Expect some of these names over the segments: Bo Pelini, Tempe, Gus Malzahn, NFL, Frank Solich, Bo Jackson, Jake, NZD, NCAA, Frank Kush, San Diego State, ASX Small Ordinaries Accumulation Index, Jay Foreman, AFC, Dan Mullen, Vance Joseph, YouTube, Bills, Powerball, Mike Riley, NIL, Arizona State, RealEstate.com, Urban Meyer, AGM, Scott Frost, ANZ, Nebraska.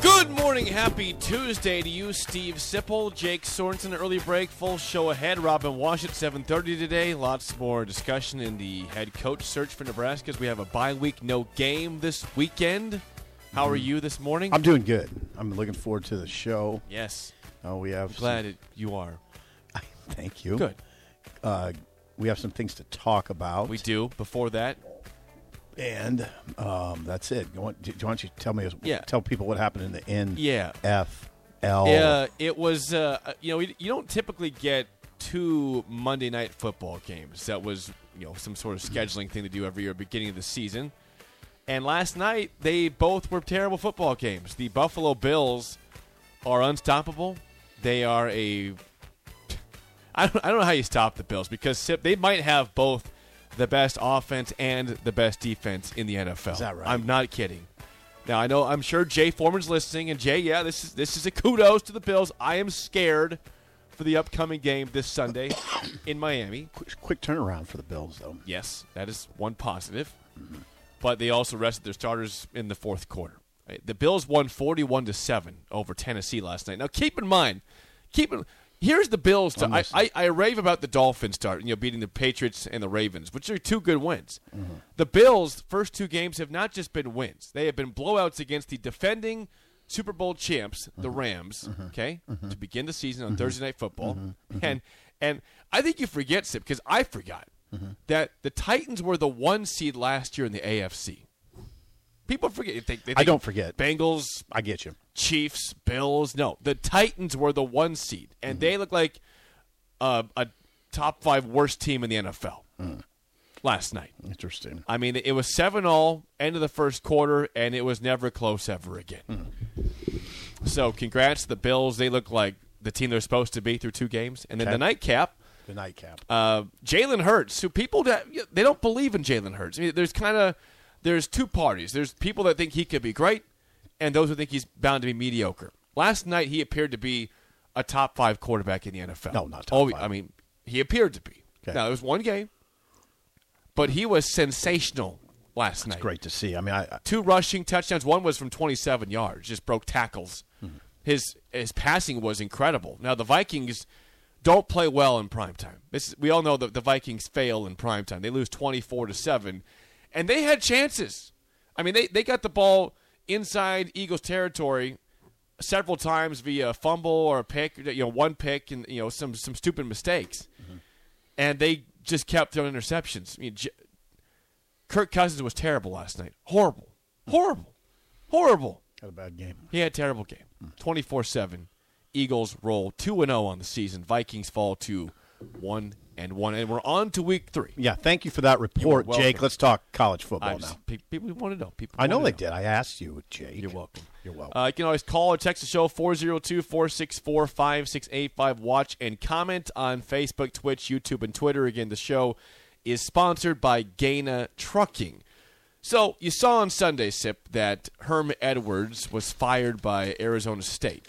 Good morning, happy Tuesday to you, Steve Sipple, Jake Sorensen. Early Break, full show ahead. Robin Wash at 7:30 today. Lots more discussion in the head coach search for Nebraska as we have a bye week, no game this weekend. How are you this morning? I'm doing good. I'm looking forward to the show. Yes. I'm glad you are. Thank you. Good. We have some things to talk about. We do. Before that. And that's it. Why don't you tell me? Tell people what happened in the NFL. Yeah, it was. You don't typically get two Monday night football games. That was some sort of scheduling thing to do every year, beginning of the season. And last night, they both were terrible football games. The Buffalo Bills are unstoppable. They are a. I don't know how you stop the Bills because Sip, they might have both the best offense and the best defense in the NFL. Is that right? I'm not kidding. Now I know I'm sure Jay Foreman's listening, and Jay, this is a kudos to the Bills. I am scared for the upcoming game this Sunday in Miami. Quick turnaround for the Bills, though. Yes, that is one positive. Mm-hmm. But they also rested their starters in the fourth quarter. The Bills won 41-7 over Tennessee last night. Now keep in mind. Here's the Bills. I rave about the Dolphins beating the Patriots and the Ravens, which are two good wins. Mm-hmm. The Bills' first two games have not just been wins. They have been blowouts against the defending Super Bowl champs, the Rams, to begin the season on Thursday Night Football. Mm-hmm. And I think you forget, Sip, because I forgot that the Titans were the 1 seed last year in the AFC. People forget. They think I don't forget. Bengals. I get you. Chiefs, Bills. No, the Titans were the 1 seed, and they look like a top 5 worst team in the NFL last night. Interesting. I mean, it was 7-0, end of the first quarter, and it was never close ever again. So congrats to the Bills. They look like the team they're supposed to be through two games. And then the nightcap. Jalen Hurts, who they don't believe in Jalen Hurts. I mean, there's two parties. There's people that think he could be great and those who think he's bound to be mediocre. Last night, he appeared to be a top 5 quarterback in the NFL. No, not top 5. I mean, he appeared to be. Okay. Now, it was one game, but he was sensational last night. It's great to see. I mean, 2 rushing touchdowns. One was from 27 yards, just broke tackles. Mm-hmm. His passing was incredible. Now, the Vikings don't play well in primetime. We all know that the Vikings fail in primetime. They lose 24-7. And they had chances. I mean, they got the ball inside Eagles territory several times via a fumble or a pick, one pick and, some stupid mistakes. Mm-hmm. And they just kept throwing interceptions. I mean, Kirk Cousins was terrible last night. Horrible. Had a bad game. He had a terrible game. 24-7. Eagles roll 2-0 on the season. Vikings fall to 1-0. And we're on to week 3. Yeah, thank you for that report, Jake. Let's talk college football now. People want to know. I know they did. I asked you, Jake. You're welcome. You can always call or text the show, 402-464-5685. Watch and comment on Facebook, Twitch, YouTube, and Twitter. Again, the show is sponsored by Gaina Trucking. So you saw on Sunday, Sip, that Herm Edwards was fired by Arizona State.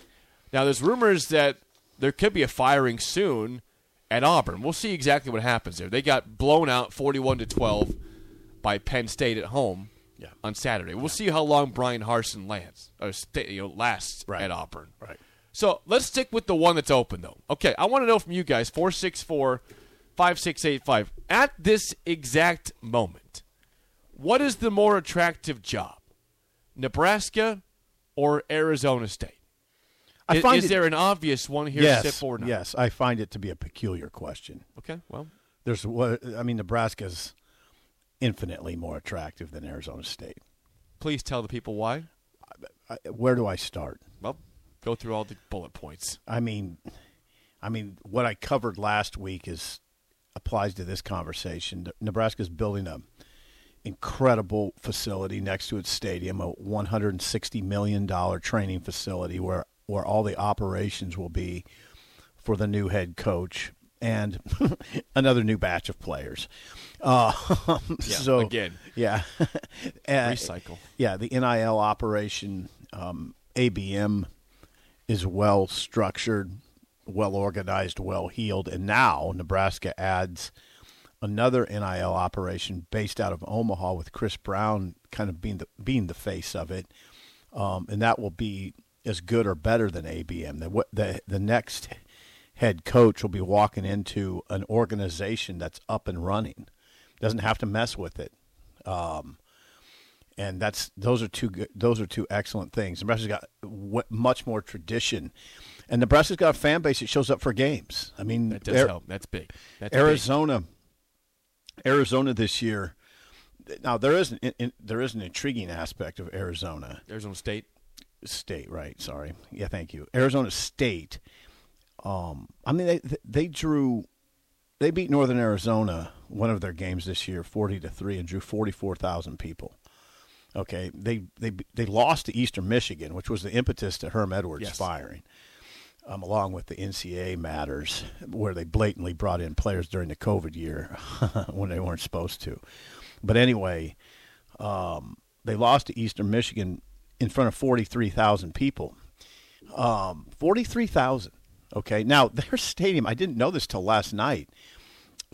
Now, there's rumors that there could be a firing soon at Auburn. We'll see exactly what happens there. They got blown out 41-12 by Penn State at home on Saturday. We'll see how long Brian Harsin lasts at Auburn. Right. So let's stick with the one that's open, though. Okay, I want to know from you guys, 464-5685, at this exact moment, what is the more attractive job, Nebraska or Arizona State? Is there an obvious one here? Yes, Sip, or not? Yes, I find it to be a peculiar question. Okay, well. Nebraska's infinitely more attractive than Arizona State. Please tell the people why. Where do I start? Well, go through all the bullet points. I mean, what I covered last week is applies to this conversation. Nebraska's building an incredible facility next to its stadium, a $160 million training facility where all the operations will be for the new head coach and another new batch of players. Recycle. Yeah, the NIL operation, ABM is well structured, well organized, well heeled, and now Nebraska adds another NIL operation based out of Omaha with Chris Brown kind of being the face of it, and that will be as good or better than ABM. The next head coach will be walking into an organization that's up and running, doesn't have to mess with it, and those are two excellent things. Nebraska's got much more tradition, and Nebraska's got a fan base that shows up for games. I mean, that does help. That's big. Arizona this year. Now there is an intriguing aspect of Arizona. Arizona State, right? Sorry, yeah, thank you. Arizona State. I mean, they beat Northern Arizona one of their games this year, 40-3, and drew 44,000 people. Okay, they lost to Eastern Michigan, which was the impetus to Herm Edwards firing, along with the NCAA matters, where they blatantly brought in players during the COVID year when they weren't supposed to. But anyway, they lost to Eastern Michigan in front of 43,000 people. 43,000. Okay, now their stadium, I didn't know this till last night,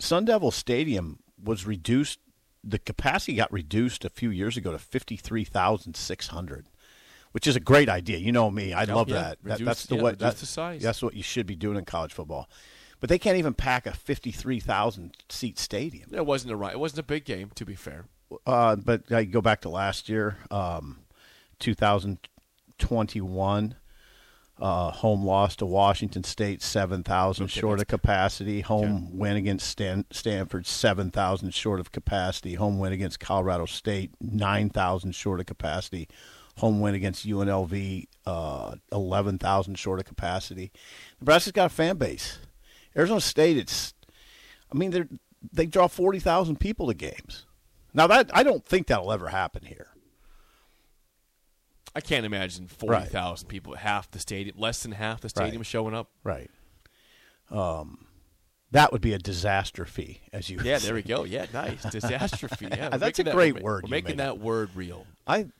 Sun Devil Stadium was reduced. The capacity got reduced a few years ago to 53,600, which is a great idea. You know me, I love that. That's the size. That's what you should be doing in college football. But they can't even pack a 53,000 seat stadium. It wasn't a big game, to be fair. But I go back to last year, 2021. Home loss to Washington State, 7,000 short of capacity. Win against Stanford, 7,000 short of capacity. Home win against Colorado State, 9,000 short of capacity. Home win against UNLV, 11,000 short of capacity. Nebraska's got a fan base. Arizona State, they draw 40,000 people to games. Now that I don't think that'll ever happen here. I can't imagine 40,000 people, less than half the stadium showing up. Right. That would be a disaster fee, as you would say. There we go. Yeah, nice. Disaster fee. Yeah, that's a great word. We're making that word real. It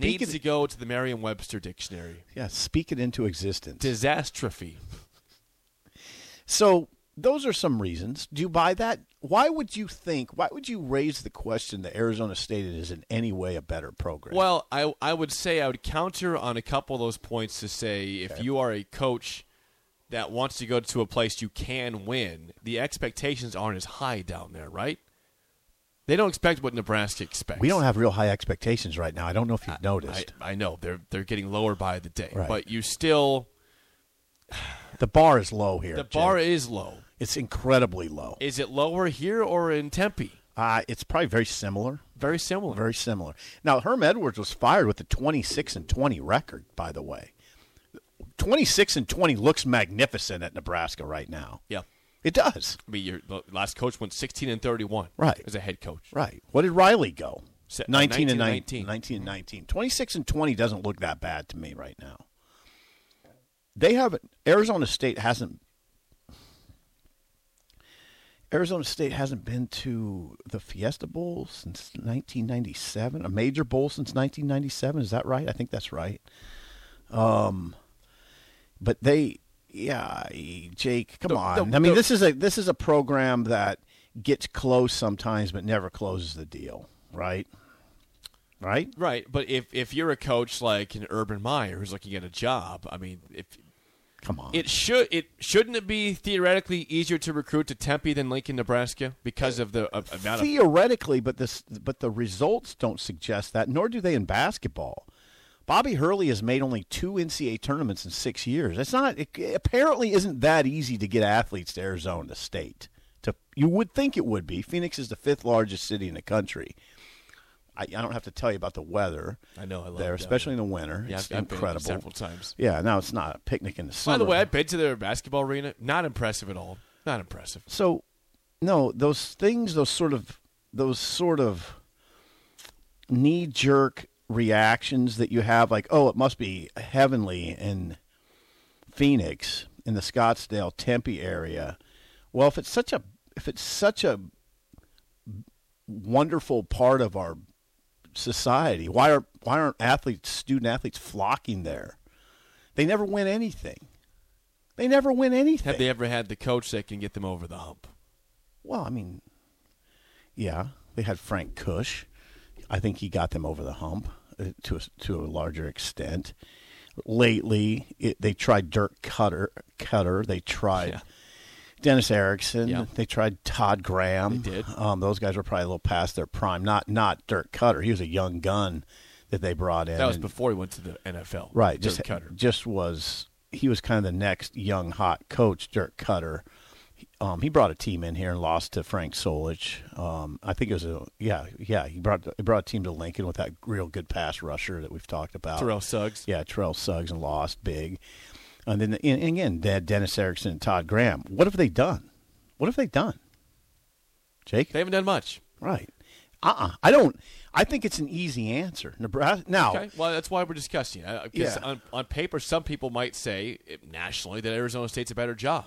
needs to go to the Merriam-Webster dictionary. Yeah, speak it into existence. Disaster fee. So those are some reasons. Do you buy that? Why would you raise the question that Arizona State is in any way a better program? Well, I would say I would counter on a couple of those points to say if you are a coach that wants to go to a place you can win, the expectations aren't as high down there, right? They don't expect what Nebraska expects. We don't have real high expectations right now. I don't know if you've noticed. I know. They're getting lower by the day. Right. But you still... The bar is low here. The bar is low. It's incredibly low. Is it lower here or in Tempe? It's probably very similar. Very similar. Very similar. Now, Herm Edwards was fired with a 26-20 record, by the way. 26-20 looks magnificent at Nebraska right now. Yeah. It does. I mean, your last coach went 16-31. Right. As a head coach. Right. What did Riley go? 19-19. 19-19. 26-20 doesn't look that bad to me right now. Arizona State hasn't been to the Fiesta Bowl since 1997, a major bowl since 1997. Is that right? I think that's right. But Jake, come on. I mean, this is a program that gets close sometimes, but never closes the deal, right? Right? Right. But if you're a coach like an Urban Meyer who's looking at a job, I mean, come on. Shouldn't it be theoretically easier to recruit to Tempe than Lincoln, Nebraska because of the amount of theoretically, but the results don't suggest that, nor do they in basketball. Bobby Hurley has made only 2 NCAA tournaments in 6 years. It apparently isn't that easy to get athletes to Arizona State. You would think it would be. Phoenix is the 5th largest city in the country. I don't have to tell you about the weather. I know, I love there, especially in the winter. Yeah, it's incredible. Been several times. Yeah, now it's not a picnic in the summer. By the way, I've been to their basketball arena. Not impressive at all. Not impressive. So No, those things, those sort of knee-jerk reactions that you have, like, oh, it must be heavenly in Phoenix, in the Scottsdale, Tempe area. Well, if it's such a wonderful part of our society, why aren't student athletes flocking there? They never win anything. Have they ever had the coach that can get them over the hump? Well, I mean, yeah, they had Frank Kush. I think he got them over the hump to a larger extent. Lately, they tried Dirk Koetter. They tried Dennis Erickson. Yeah. They tried Todd Graham. They did. Those guys were probably a little past their prime. Not Dirk Koetter. He was a young gun that they brought in. That was before he went to the NFL. Right. Dirk Koetter. He was kind of the next young, hot coach, Dirk Koetter. He brought a team in here and lost to Frank Solich. I think it was he brought a team to Lincoln with that real good pass rusher that we've talked about. Terrell Suggs. Yeah, Terrell Suggs, and lost big. And then again, they had Dennis Erickson and Todd Graham. What have they done? Jake? They haven't done much. Right. I think it's an easy answer. Nebraska. Now, okay. Well, that's why we're discussing it. On paper, some people might say nationally that Arizona State's a better job.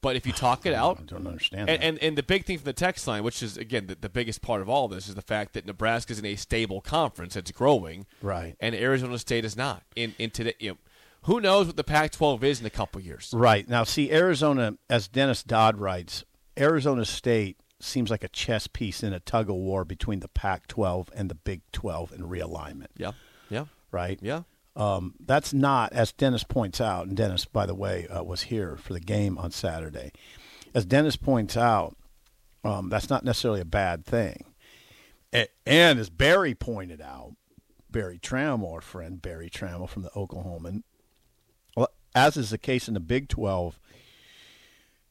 But if you talk it out, I don't understand that. And the big thing from the text line, which is, again, the biggest part of all this, is the fact that Nebraska's in a stable conference that's growing. Right. And Arizona State is not. In today, who knows what the Pac-12 is in a couple of years? Right. Now, see, Arizona, as Dennis Dodd writes, Arizona State seems like a chess piece in a tug-of-war between the Pac-12 and the Big 12 in realignment. Yeah, yeah. Right? Yeah. That's not, as Dennis points out, and Dennis, by the way, was here for the game on Saturday. As Dennis points out, that's not necessarily a bad thing. And as Barry pointed out, Barry Trammell, our friend Barry Trammell from the Oklahoman, as is the case in the Big 12,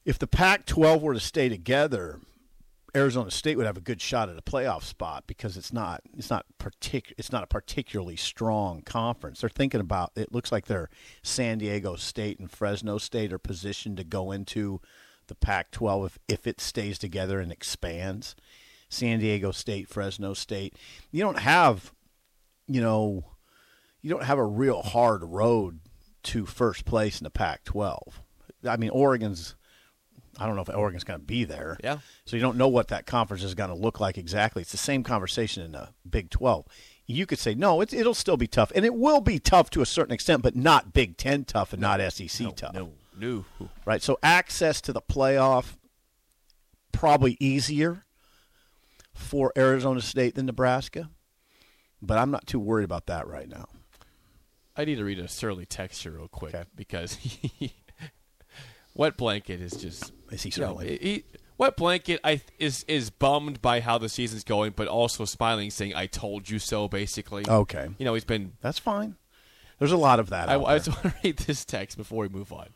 if the Pac-12 were to stay together, Arizona State would have a good shot at a playoff spot because it's not a particularly strong conference. They're thinking about it. Looks like they're San Diego State and Fresno State are positioned to go into the Pac-12 if it stays together and expands. San Diego State, Fresno State. You don't have a real hard road to first place in the Pac-12. I mean, I don't know if Oregon's going to be there. Yeah. So you don't know what that conference is going to look like exactly. It's the same conversation in the Big 12. You could say, no, it'll still be tough. And it will be tough to a certain extent, but not Big 10 tough and not SEC tough. No. Right, so access to the playoff probably easier for Arizona State than Nebraska. But I'm not too worried about that right now. I need to read a Surly text here real quick because Wet Blanket is just – Is he Surly? Wet Blanket is bummed by how the season's going, but also smiling, saying, I told you so, basically. Okay. He's been – That's fine. There's a lot of that I just want to read this text before we move on.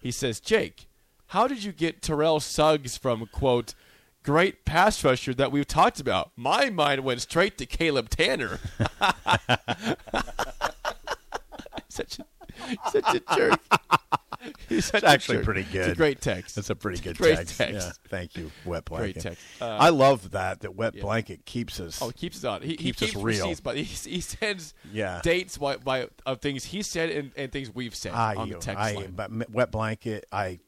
He says, Jake, how did you get Terrell Suggs from, quote, great pass rusher that we've talked about? My mind went straight to Caleb Tanner. Such a jerk. It's actually pretty good. It's a great text. It's a pretty good text. Yeah. Thank you, Wet Blanket. Great text. I love that Wet Blanket keeps us. Oh, keeps us on. He keeps us real. Receipts, but he sends dates of things he said and things we've said on the text line. But Wet Blanket, I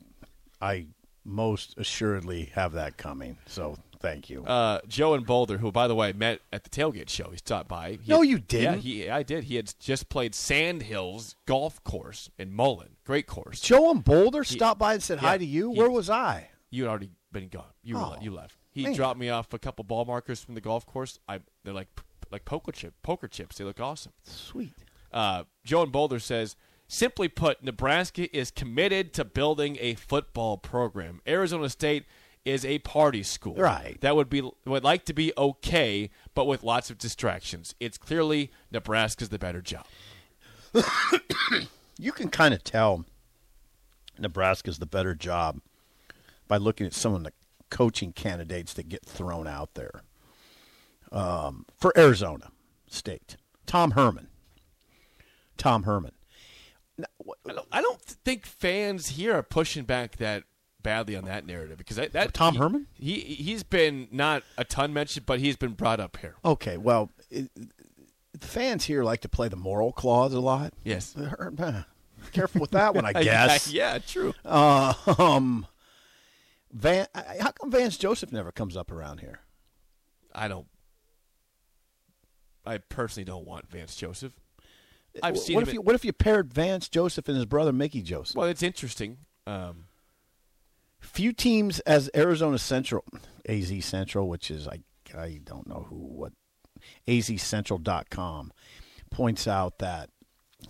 most assuredly have that coming. So thank you. Joe in Boulder, who, by the way, I met at the tailgate show. He stopped by. No, you didn't. Yeah, I did. He had just played Sand Hills Golf Course in Mullen. Great course. Joe in Boulder stopped by and said hi to you? Where was I? You had already been gone. You left. He dropped me off a couple ball markers from the golf course. They're like poker chips. They look awesome. Sweet. Joe in Boulder says, simply put, Nebraska is committed to building a football program. Arizona State is a party school. Right. That would like to be okay, but with lots of distractions. It's clearly Nebraska's the better job. You can kind of tell Nebraska's the better job by looking at some of the coaching candidates that get thrown out there. For Arizona State, Tom Herman. I don't think fans here are pushing back that badly on that narrative because that Tom Herman, he's been not a ton mentioned, but he's been brought up here. Okay, well, the fans here like to play the moral clause a lot. Yes, careful with that one, I guess. Yeah, true. How come Vance Joseph never comes up around here? I personally don't want Vance Joseph. I've seen what if you paired Vance Joseph and his brother Mickey Joseph? Well, it's interesting. Few teams as AZCentral, which is I don't know what AZCentral.com points out that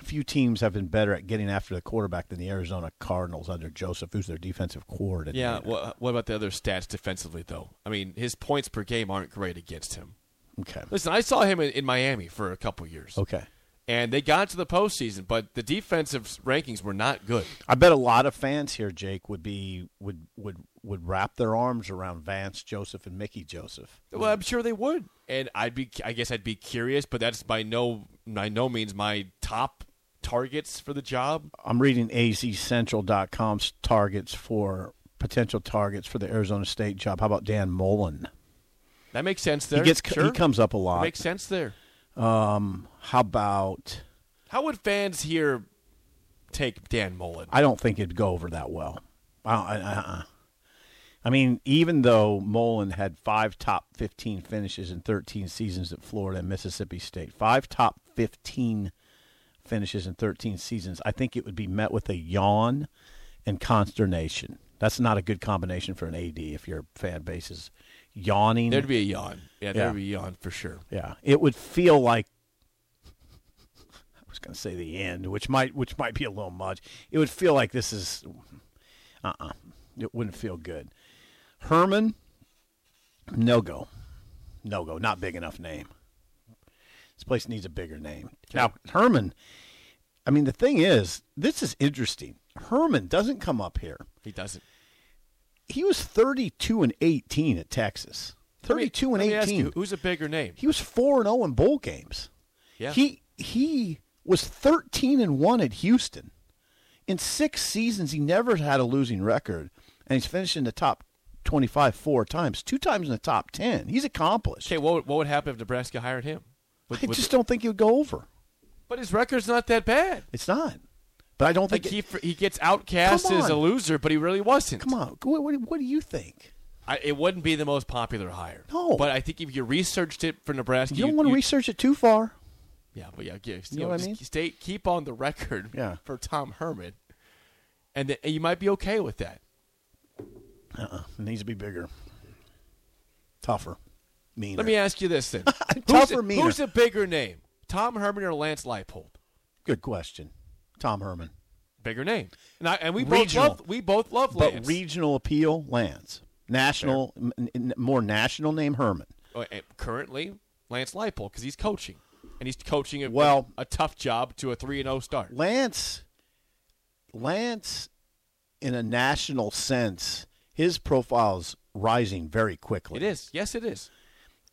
few teams have been better at getting after the quarterback than the Arizona Cardinals under Joseph, who's their defensive coordinator. Yeah, well, what about the other stats defensively, though? I mean, his points per game aren't great against him. Okay. Listen, I saw him in Miami for a couple years. Okay. And they got to the postseason, but the defensive rankings were not good. I bet a lot of fans here, Jake, would wrap their arms around Vance Joseph and Mickey Joseph. Well, I'm sure they would, and I guess I'd be curious, but that's by no means my top targets for the job. I'm reading AZCentral.com's potential targets for the Arizona State job. How about Dan Mullen? That makes sense there. He comes up a lot. That makes sense there. How would fans here take Dan Mullen? I don't think it'd go over that well. I mean, even though Mullen had 5 top 15 finishes in 13 seasons at Florida and Mississippi State, 5 top 15 finishes in 13 seasons, I think it would be met with a yawn and consternation. That's not a good combination for an AD if your fan base is yawning. There'd be a yawn. Yeah, there'd be a yawn for sure. Yeah, it would feel like I was going to say the end, which might be a little much. It would feel like this is It wouldn't feel good. Herman, no go, not big enough name. This place needs a bigger name. Okay. Now Herman, I mean the thing is, this is interesting. Herman doesn't come up here. He doesn't. He was 32-18 at Texas. 32-18. Ask you, who's a bigger name? He was 4-0 in bowl games. Yeah. He was 13-1 at Houston. In 6 seasons, he never had a losing record, and he's finished in the top 25 4 times, 2 times in the top 10. He's accomplished. Okay, what would happen if Nebraska hired him? I just don't think he would go over. But his record's not that bad. It's not. But I don't think he gets outcast as a loser, but he really wasn't. Come on, what do you think? It wouldn't be the most popular hire. No, but I think if you researched it for Nebraska, you don't want to research it too far. Yeah, but yeah, you know what I mean. Keep on the record for Tom Herman, and you might be okay with that. It needs to be bigger, tougher, meaner. Let me ask you this then: meaner. Who's a bigger name, Tom Herman or Lance Leipold? Good question. Tom Herman, bigger name, and we regional. both love Lance. But regional appeal, Lance. National, more national name, Herman. Currently, Lance Leipold because he's coaching, and he's coaching a tough job to a 3-0 start. Lance, in a national sense, his profile's rising very quickly. It is, yes, it is.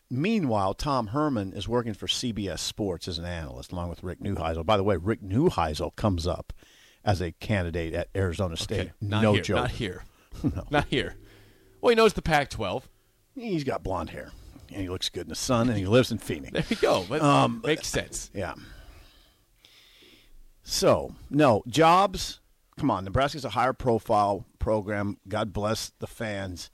Meanwhile, Tom Herman is working for CBS Sports as an analyst, along with Rick Neuheisel. By the way, Rick Neuheisel comes up as a candidate at Arizona State. Okay, joke. Not here. No. Not here. Well, he knows the Pac-12. He's got blonde hair, and he looks good in the sun, and he lives in Phoenix. There you go. That makes sense. Yeah. So, no, jobs, come on, Nebraska's a higher-profile program. God bless the fans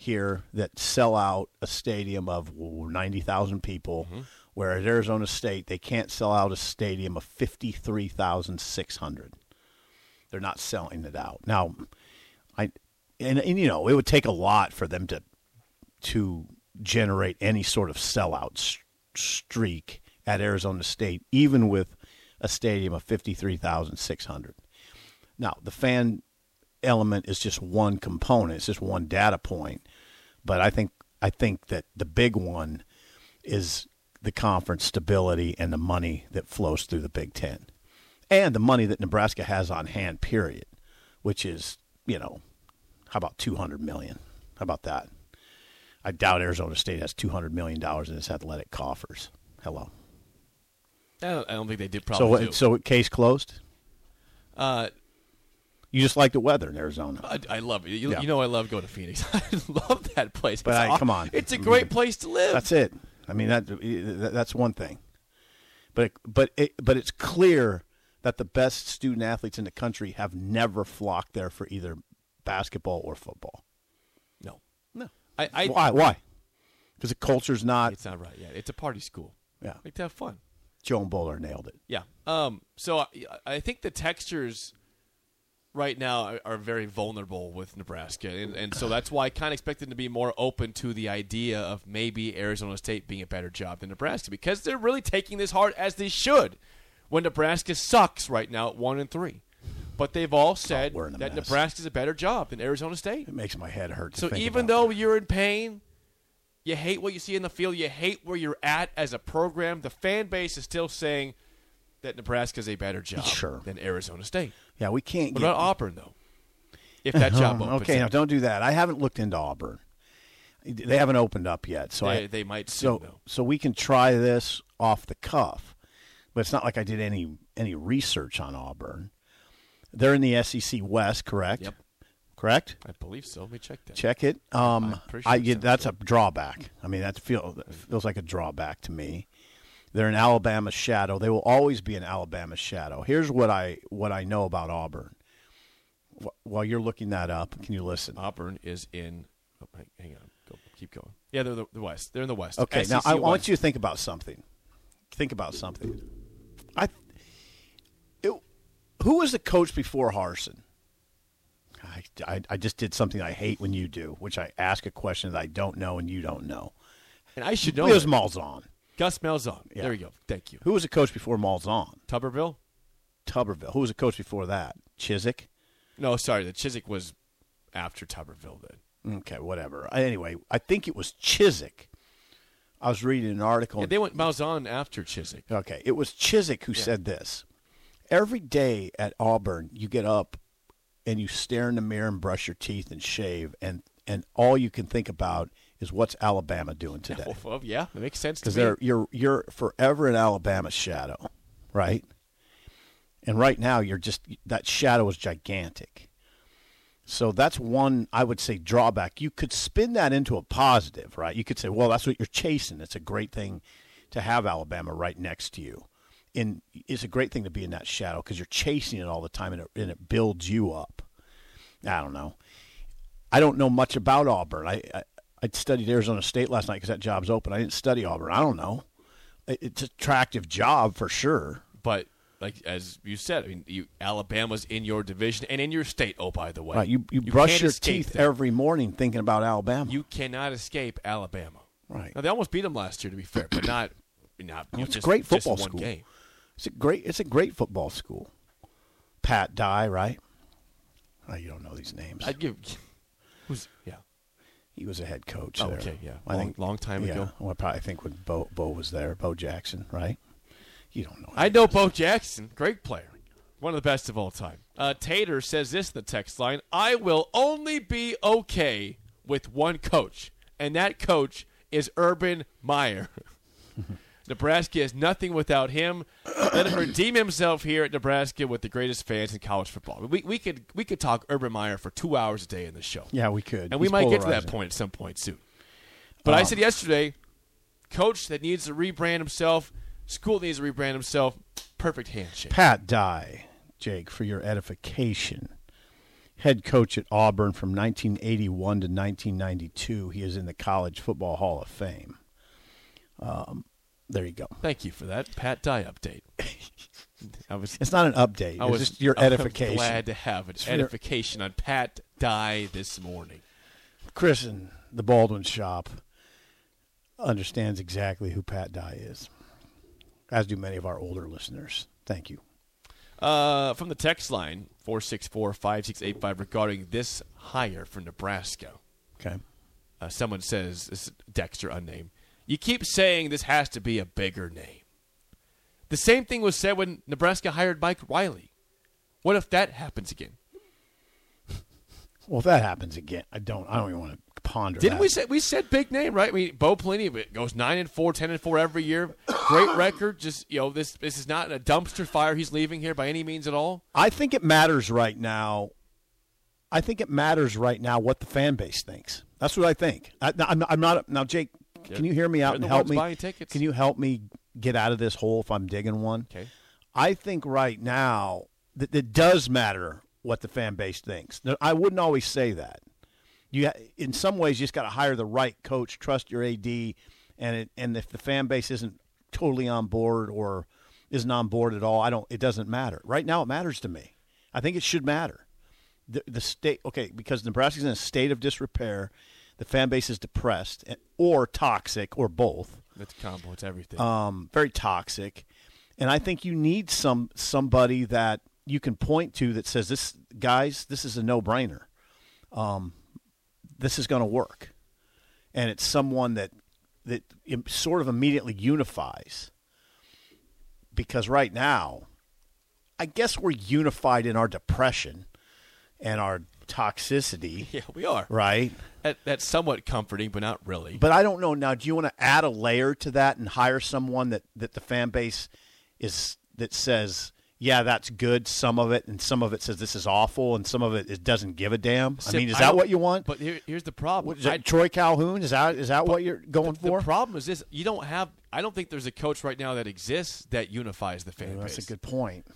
here that sell out a stadium of 90,000 people, where at Arizona State they can't sell out a stadium of 53,600. They're not selling it out. Now, you know, it would take a lot for them to generate any sort of sellout streak at Arizona State, even with a stadium of 53,600. Now, the fan element is just one component. It's just one data point. But I think that the big one is the conference stability and the money that flows through the Big Ten and the money that Nebraska has on hand, period, which is, you know, how about $200 million? How about that? I doubt Arizona State has $200 million in its athletic coffers. Hello. I don't think they did probably. So case closed? You just like the weather in Arizona. I love it. You know I love going to Phoenix. I love that place. But come on. It's a great place to live. That's it. I mean, that's one thing. But it's clear that the best student athletes in the country have never flocked there for either basketball or football. No. Why? Because the culture's not. It's not right. Yeah, it's a party school. Yeah, like to have fun. Joan Bowler nailed it. Yeah. So I think the textures right now are very vulnerable with Nebraska, and so that's why I kind of expected to be more open to the idea of maybe Arizona State being a better job than Nebraska, because they're really taking this hard, as they should, when Nebraska sucks right now at 1-3. But they've all said that Nebraska's a better job than Arizona State. It makes my head hurt to think about. So even though you're in pain, you hate what you see in the field, you hate where you're at as a program, the fan base is still saying that Nebraska's a better job than Arizona State. Yeah, we can't get... What about Auburn, though? If that job opens up. Okay, now don't do that. I haven't looked into Auburn. They haven't opened up yet. So they might soon, though. So we can try this off the cuff, but it's not like I did any research on Auburn. They're in the SEC West, correct? Yep. Correct? I believe so. Let me check that. Check it. That's a drawback. I mean, that feels like a drawback to me. They're in Alabama's shadow. They will always be in Alabama's shadow. Here's what I know about Auburn. While you're looking that up, can you listen? Auburn is in. Oh, hang on. Keep going. Yeah, they're the West. They're in the West. Okay. SEC now I want you to think about something. Who was the coach before Harsin? I just did something I hate when you do, which I ask a question that I don't know and you don't know. And I should know. It was Malzahn. Gus Malzahn. Yeah. There you go. Thank you. Who was the coach before Malzahn? Tuberville. Who was the coach before that? Chizik? No, sorry. The Chizik was after Tuberville then. Okay, whatever. Anyway, I think it was Chizik. I was reading an article. Yeah, they went Malzahn after Chizik. Okay. It was Chizik who said this. Every day at Auburn, you get up and you stare in the mirror and brush your teeth and shave, and all you can think about is what's Alabama doing today. Yeah, that makes sense to me. Because you're forever in Alabama's shadow, right? And right now, you're just that shadow is gigantic. So that's one, I would say, drawback. You could spin that into a positive, right? You could say, well, that's what you're chasing. It's a great thing to have Alabama right next to you. And it's a great thing to be in that shadow because you're chasing it all the time, and it builds you up. I don't know. I don't know much about Auburn. I studied Arizona State last night because that job's open. I didn't study Auburn. I don't know. It's an attractive job for sure. But like as you said, I mean, Alabama's in your division and in your state. Oh, by the way, right, you brush your teeth every morning thinking about Alabama. You cannot escape Alabama. Right. Now, they almost beat them last year, to be fair, but not. It's a great football school. Game. It's a great football school. Pat Dye, right? Oh, you don't know these names. He was a head coach there. Okay, yeah. I think long time ago. Well, I probably think when Bo was there, Bo Jackson, right? You don't know. I know Bo Jackson, great player, one of the best of all time. Tater says this in the text line: I will only be okay with one coach, and that coach is Urban Meyer. Nebraska is nothing without him. Let him redeem himself here at Nebraska with the greatest fans in college football. We could talk Urban Meyer for 2 hours a day in the show. Yeah, we could. And we might polarizing. Get to that point at some point soon. But I said yesterday, coach that needs to rebrand himself, school that needs to rebrand himself, perfect handshake. Pat Dye, Jake, for your edification. Head coach at Auburn from 1981 to 1992. He is in the College Football Hall of Fame. There you go. Thank you for that Pat Dye update. It's not an update. It's just your edification. I'm glad to have an edification on Pat Dye this morning. Chris in the Baldwin shop understands exactly who Pat Dye is, as do many of our older listeners. Thank you. From the text line, 464-5685, regarding this hire for Nebraska. Okay. Someone says, this is Dexter unnamed, you keep saying this has to be a bigger name. The same thing was said when Nebraska hired Mike Riley. What if that happens again? Well, if that happens again, I don't even want to ponder. Didn't that. We said big name, right? I mean, Bo Pelini goes 9-4, 10-4 every year. Great record. Just this is not a dumpster fire. He's leaving here by any means at all. I think it matters right now I think it matters right now what the fan base thinks. That's what I think. I'm not now, Jake, can you hear me out and help me? Can you help me get out of this hole if I'm digging one? Okay. I think right now that it does matter what the fan base thinks. Now, I wouldn't always say that. You, in some ways, you just got to hire the right coach, trust your AD, and if the fan base isn't totally on board or isn't on board at all, it doesn't matter. Right now, it matters to me. I think it should matter. The state, okay, because Nebraska's in a state of disrepair, the fan base is depressed or toxic or both. It's combo. It's everything. Very toxic, and I think you need somebody that you can point to that says, "This guys, this is a no-brainer. This is going to work," and it's someone that sort of immediately unifies. Because right now, I guess we're unified in our depression and our toxicity. Yeah, we are. Right? That's somewhat comforting, but not really. But I don't know. Now, do you want to add a layer to that and hire someone that the fan base is that says, yeah, that's good, some of it, and some of it says this is awful, and some of it doesn't give a damn? I mean, is that what you want? But here's the problem. Troy Calhoun, is that what you're going for? The problem is this. You don't have – I don't think there's a coach right now that exists that unifies the fan base. That's a good point.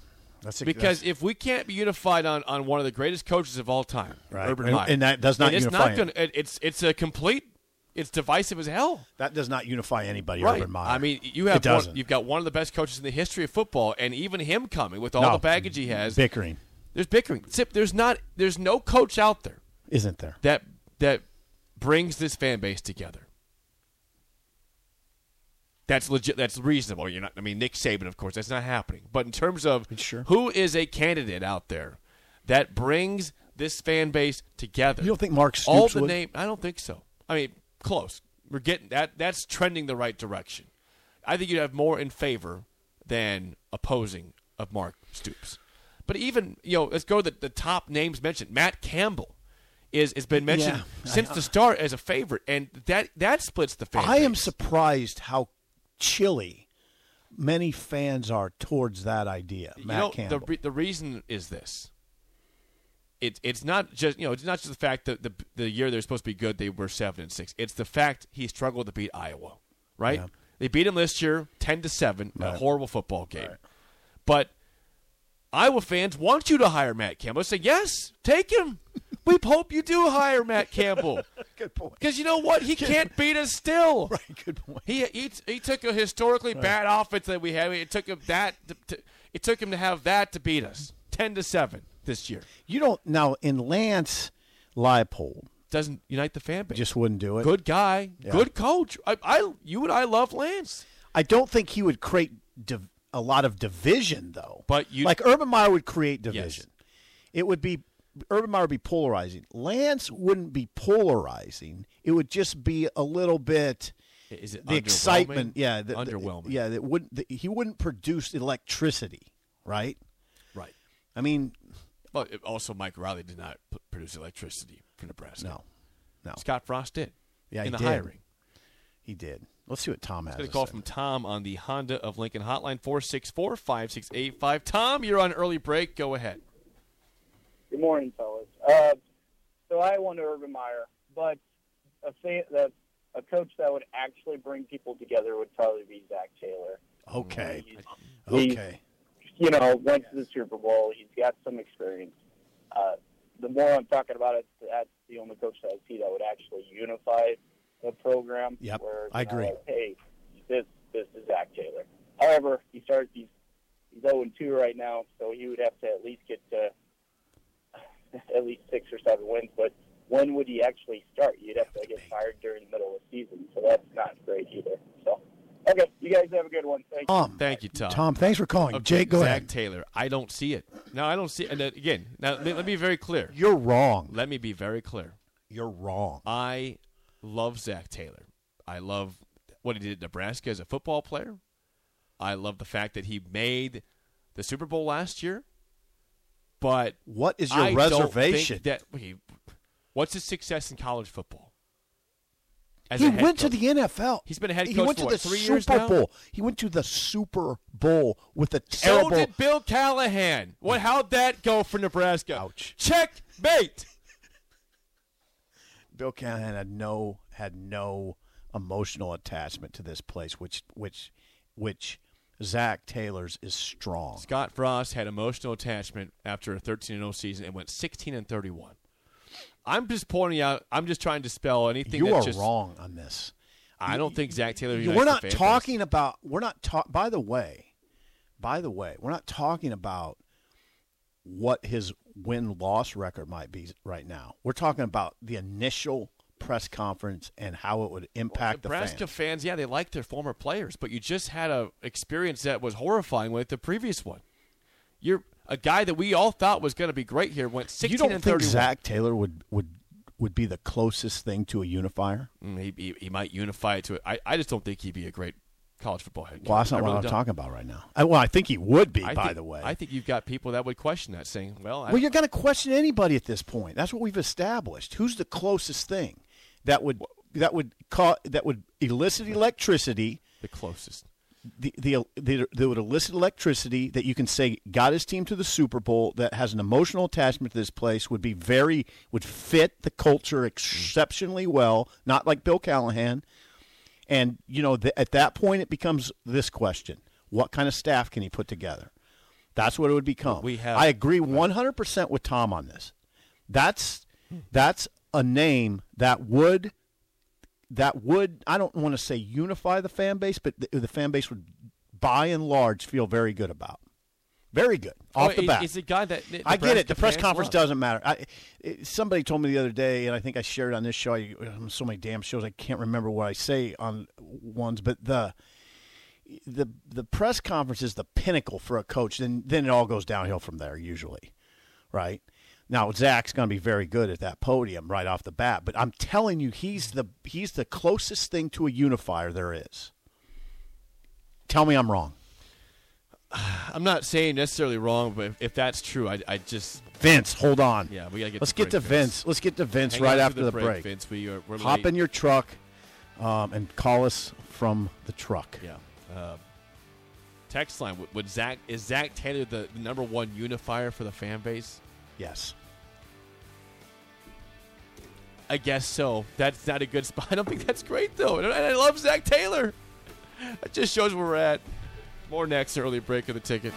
Because if we can't be unified on one of the greatest coaches of all time, right. Urban Meyer, and that does not unify him. It's divisive as hell. That does not unify anybody, right. Urban Meyer. I mean, you've got one of the best coaches in the history of football, and even him coming with all the baggage he has. Bickering. There's bickering. There's no coach out there. Isn't there? That brings this fan base together. That's legit. That's reasonable. Nick Saban, of course, that's not happening. But in terms of who is a candidate out there that brings this fan base together, you don't think Mark Stoops all the would? Name? I don't think so. I mean, close. We're getting that. That's trending the right direction. I think you'd have more in favor than opposing of Mark Stoops. But even let's go to the top names mentioned. Matt Campbell has been mentioned since the start as a favorite, and that splits the fan base. I am surprised how chilly many fans are towards that idea. Matt Campbell. The reason is this: it's not just the fact that the year they're supposed to be good they were 7-6. It's the fact he struggled to beat Iowa, right? Yeah. They beat him last year 10-7, right. A horrible football game. Right. But Iowa fans want you to hire Matt Campbell. They say yes, take him. We hope you do hire Matt Campbell. Good point. Because you know what? He can't beat us still. Right, good point. He took a historically bad offense that we had. It took him to have that to beat us 10-7 this year. You don't – now, in Lance Leipold. Doesn't unite the fan base. Just wouldn't do it. Good guy. Yeah. Good coach. I love Lance. I don't think he would create a lot of division, though. But like Urban Meyer would create division. Yes. It would be – Urban Meyer would be polarizing. Lance wouldn't be polarizing. It would just be a little bit. Is it the excitement? Yeah, underwhelming. Yeah, that he wouldn't produce electricity, right? Right. I mean, well, also Mike Riley did not produce electricity for Nebraska. No. Scott Frost did. Yeah, in the hiring, he did. Let's see what Tom has. Let's get a call from Tom on the Honda of Lincoln hotline 464-5685. Tom, you're on early break. Go ahead. Good morning, fellas. So I want Urban Meyer, but a coach that would actually bring people together would probably be Zac Taylor. Okay. He went to the Super Bowl. He's got some experience. The more I'm talking about it, that's the only coach that I see that would actually unify the program. Yep, where I agree. Hey, this is Zac Taylor. However, he's 0-2 right now, so he would have to at least get to at least 6 or 7 wins, but when would he actually start? You'd have to get fired during the middle of the season, so that's not great either. So, okay, you guys have a good one. Thank you. Thank you, Tom. Tom, thanks for calling. Okay, Jake, go ahead. Zac Taylor, I don't see it. No, I don't see it. And again, now let me be very clear. You're wrong. Let me be very clear. You're wrong. I love Zac Taylor. I love what he did at Nebraska as a football player. I love the fact that he made the Super Bowl last year. But what is your reservation? What's his success in college football? He went to the NFL. He's been a head coach for 3 years now. He went to the Super Bowl with a terrible. So did Bill Callahan. How'd that go for Nebraska? Ouch. Checkmate. Bill Callahan had no emotional attachment to this place, which Zac Taylor's is strong. Scott Frost had emotional attachment after a 13-0 season and went 16-31. I'm just pointing out. I'm just trying to dispel anything. You are just wrong on this. I don't think Zac Taylor. By the way, we're not talking about what his win-loss record might be right now. We're talking about the initial press conference and how it would impact the fans. Nebraska fans, yeah, they like their former players, but you just had an experience that was horrifying with the previous one. You're a guy that we all thought was going to be great here went 16-31. You don't think Zac Taylor would be the closest thing to a unifier? He might unify it to it. I just don't think he'd be a great college football head coach. Well, that's not what I'm talking about right now. I think he would be, by the way. I think you've got people that would question that, saying, well, you're going to question anybody at this point. That's what we've established. Who's the closest thing that would elicit electricity? The closest. They would elicit electricity that you can say got his team to the Super Bowl, that has an emotional attachment to this place, would fit the culture exceptionally well, not like Bill Callahan. And, you know, at that point it becomes this question. What kind of staff can he put together? That's what it would become. I agree 100% with Tom on this. That's a name that would, I don't want to say unify the fan base, but the fan base would, by and large, feel very good about. Very good. Off the bat. It's a guy that I get it. The press conference doesn't matter. Somebody told me the other day, and I think I shared it on this show. So many damn shows, I can't remember what I say on ones, but the press conference is the pinnacle for a coach. Then it all goes downhill from there usually, right? Now, Zach's going to be very good at that podium right off the bat, but I'm telling you, he's the closest thing to a unifier there is. Tell me I'm wrong. I'm not saying necessarily wrong, but if that's true, I just – Vince, hold on. Yeah, we got to get Vince. Let's get to Vince right after the break. Vince, we're hop late. In your truck and call us from the truck. Yeah. Text line, is Zac Taylor the number one unifier for the fan base? Yes. I guess so. That's not a good spot. I don't think that's great, though. And I love Zac Taylor. It just shows where we're at. More next, early break of the ticket.